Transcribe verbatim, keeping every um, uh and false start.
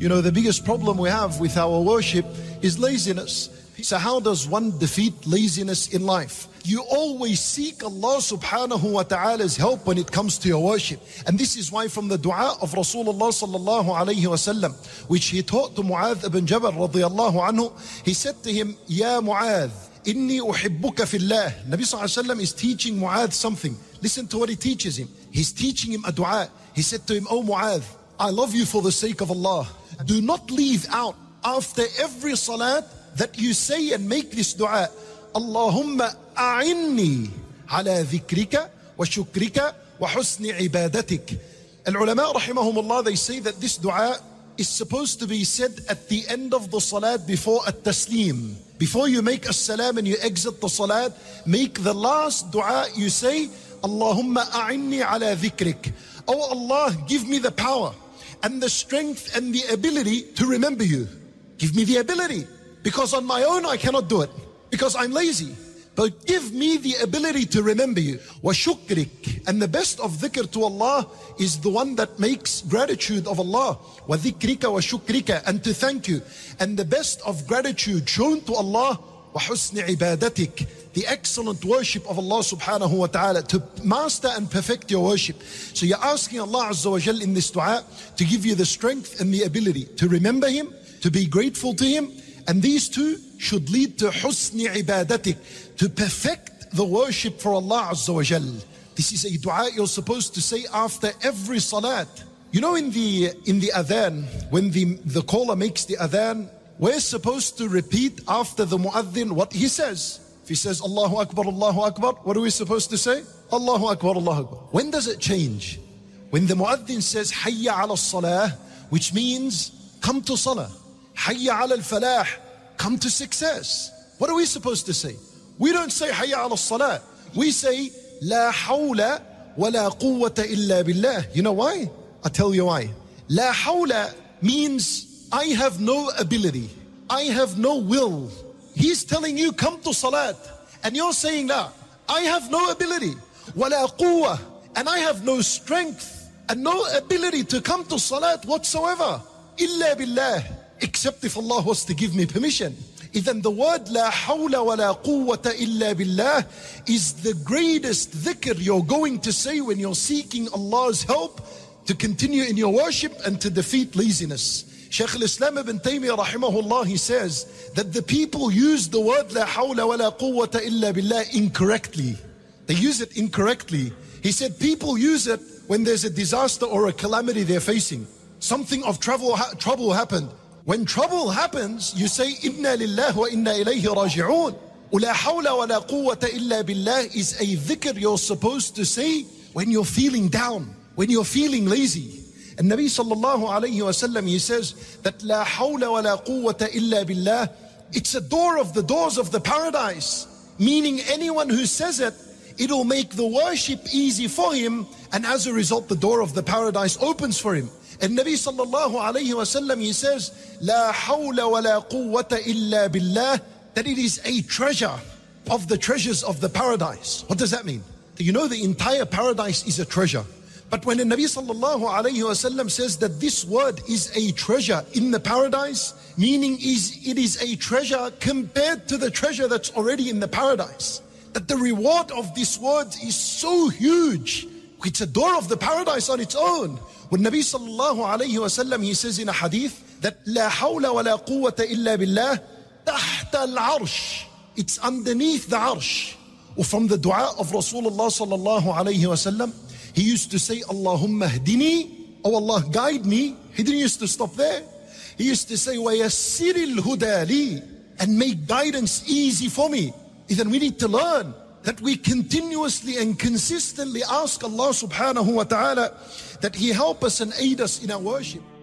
You know, the biggest problem we have with our worship is laziness. So how does one defeat laziness in life? You always seek Allah subhanahu wa ta'ala's help when it comes to your worship. And this is why from the dua of Rasulullah sallallahu alayhi wa sallam, which he taught to Mu'adh ibn Jabal radiyallahu anhu, he said to him, Ya Mu'adh, inni uhibbuka fillah. Nabi sallallahu alayhi wa sallam is teaching Mu'adh something. Listen to what he teaches him. He's teaching him a dua. He said to him, Oh Mu'adh, I love you for the sake of Allah. Do not leave out after every salat that you say and make this dua, Allahumma a'inni ala dhikrika wa shukrika wa husni ibadatik. Al-ulama rahimahumullah, they say that this dua is supposed to be said at the end of the salat before at Taslim. Before you make as-salam and you exit the salat, make the last dua you say, Allahumma a'inni ala dhikrik. Oh Allah, give me the power and the strength and the ability to remember you. Give me the ability. Because on my own I cannot do it, because I'm lazy. But give me the ability to remember you. Wa shukrik. And the best of dhikr to Allah is the one that makes gratitude of Allah. Wa dhikrika wa shukrika. And to thank you. And the best of gratitude shown to Allah, wa husni ibadatik. The excellent worship of Allah subhanahu wa ta'ala, to master and perfect your worship. So you're asking Allah azza wa jal in this dua to give you the strength and the ability to remember Him, to be grateful to Him. And these two should lead to husni ibadatik, to perfect the worship for Allah azza wa jal. This is a dua you're supposed to say after every salat. You know, in the in the adhan, when the, the caller makes the adhan, we're supposed to repeat after the mu'adhdhin what he says. If he says, Allahu Akbar, Allahu Akbar, what are we supposed to say? Allahu Akbar, Allahu Akbar. When does it change? When the mu'adhdhin says, Hayya ala salah, which means, come to salah. Hayya ala al-falah, come to success. What are we supposed to say? We don't say Hayya ala salah. We say la hawla wa la quwata illa billah. You know why? I'll tell you why. La hawla means I have no ability. I have no will. He's telling you come to salat. And you're saying la. Nah, I have no ability. Wa la quwwa. And I have no strength and no ability to come to salat whatsoever. Illa billah. Except if Allah was to give me permission. Then the word la hawla wa la quwwata illa billah is the greatest dhikr you're going to say when you're seeking Allah's help to continue in your worship and to defeat laziness. Shaykh al-Islam ibn Taymiyyah rahimahullah, he says that the people use the word la hawla wa la quwwata illa billah incorrectly. They use it incorrectly. He said people use it when there's a disaster or a calamity they're facing. Something of trouble, ha- trouble happened. When trouble happens, you say, inna lillahi wa inna ilayhi raji'oon. La hawla wa la quwwata illa billah is a dhikr you're supposed to say when you're feeling down, when you're feeling lazy. And Nabi sallallahu alayhi wa sallam, he says that la hawla wa la quwwata illa billah, it's a door of the doors of the paradise. Meaning anyone who says it, it'll make the worship easy for him. And as a result, the door of the paradise opens for him. And Nabi sallallahu alayhi wa sallam, he says, La hawla wa la quwwata illa billah, that it is a treasure of the treasures of the paradise. What does that mean? You know, the entire paradise is a treasure. But when the Nabi sallallahu alayhi wa sallam says that this word is a treasure in the paradise, meaning is it is a treasure compared to the treasure that's already in the paradise. That the reward of this word is so huge. It's a door of the paradise on its own. When Nabi sallallahu alayhi wa sallam, he says in a hadith that la hawla wa la quwwata illa billah tahta al-arsh. It's underneath the arsh. Or from the dua of Rasulullah sallallahu alayhi wa sallam, he used to say, Allahumma hdini, oh Allah guide me. He didn't used to stop there. He used to say, Wa yasiril al-hudali, and make guidance easy for me. Then we need to learn that we continuously and consistently ask Allah subhanahu wa ta'ala that He help us and aid us in our worship.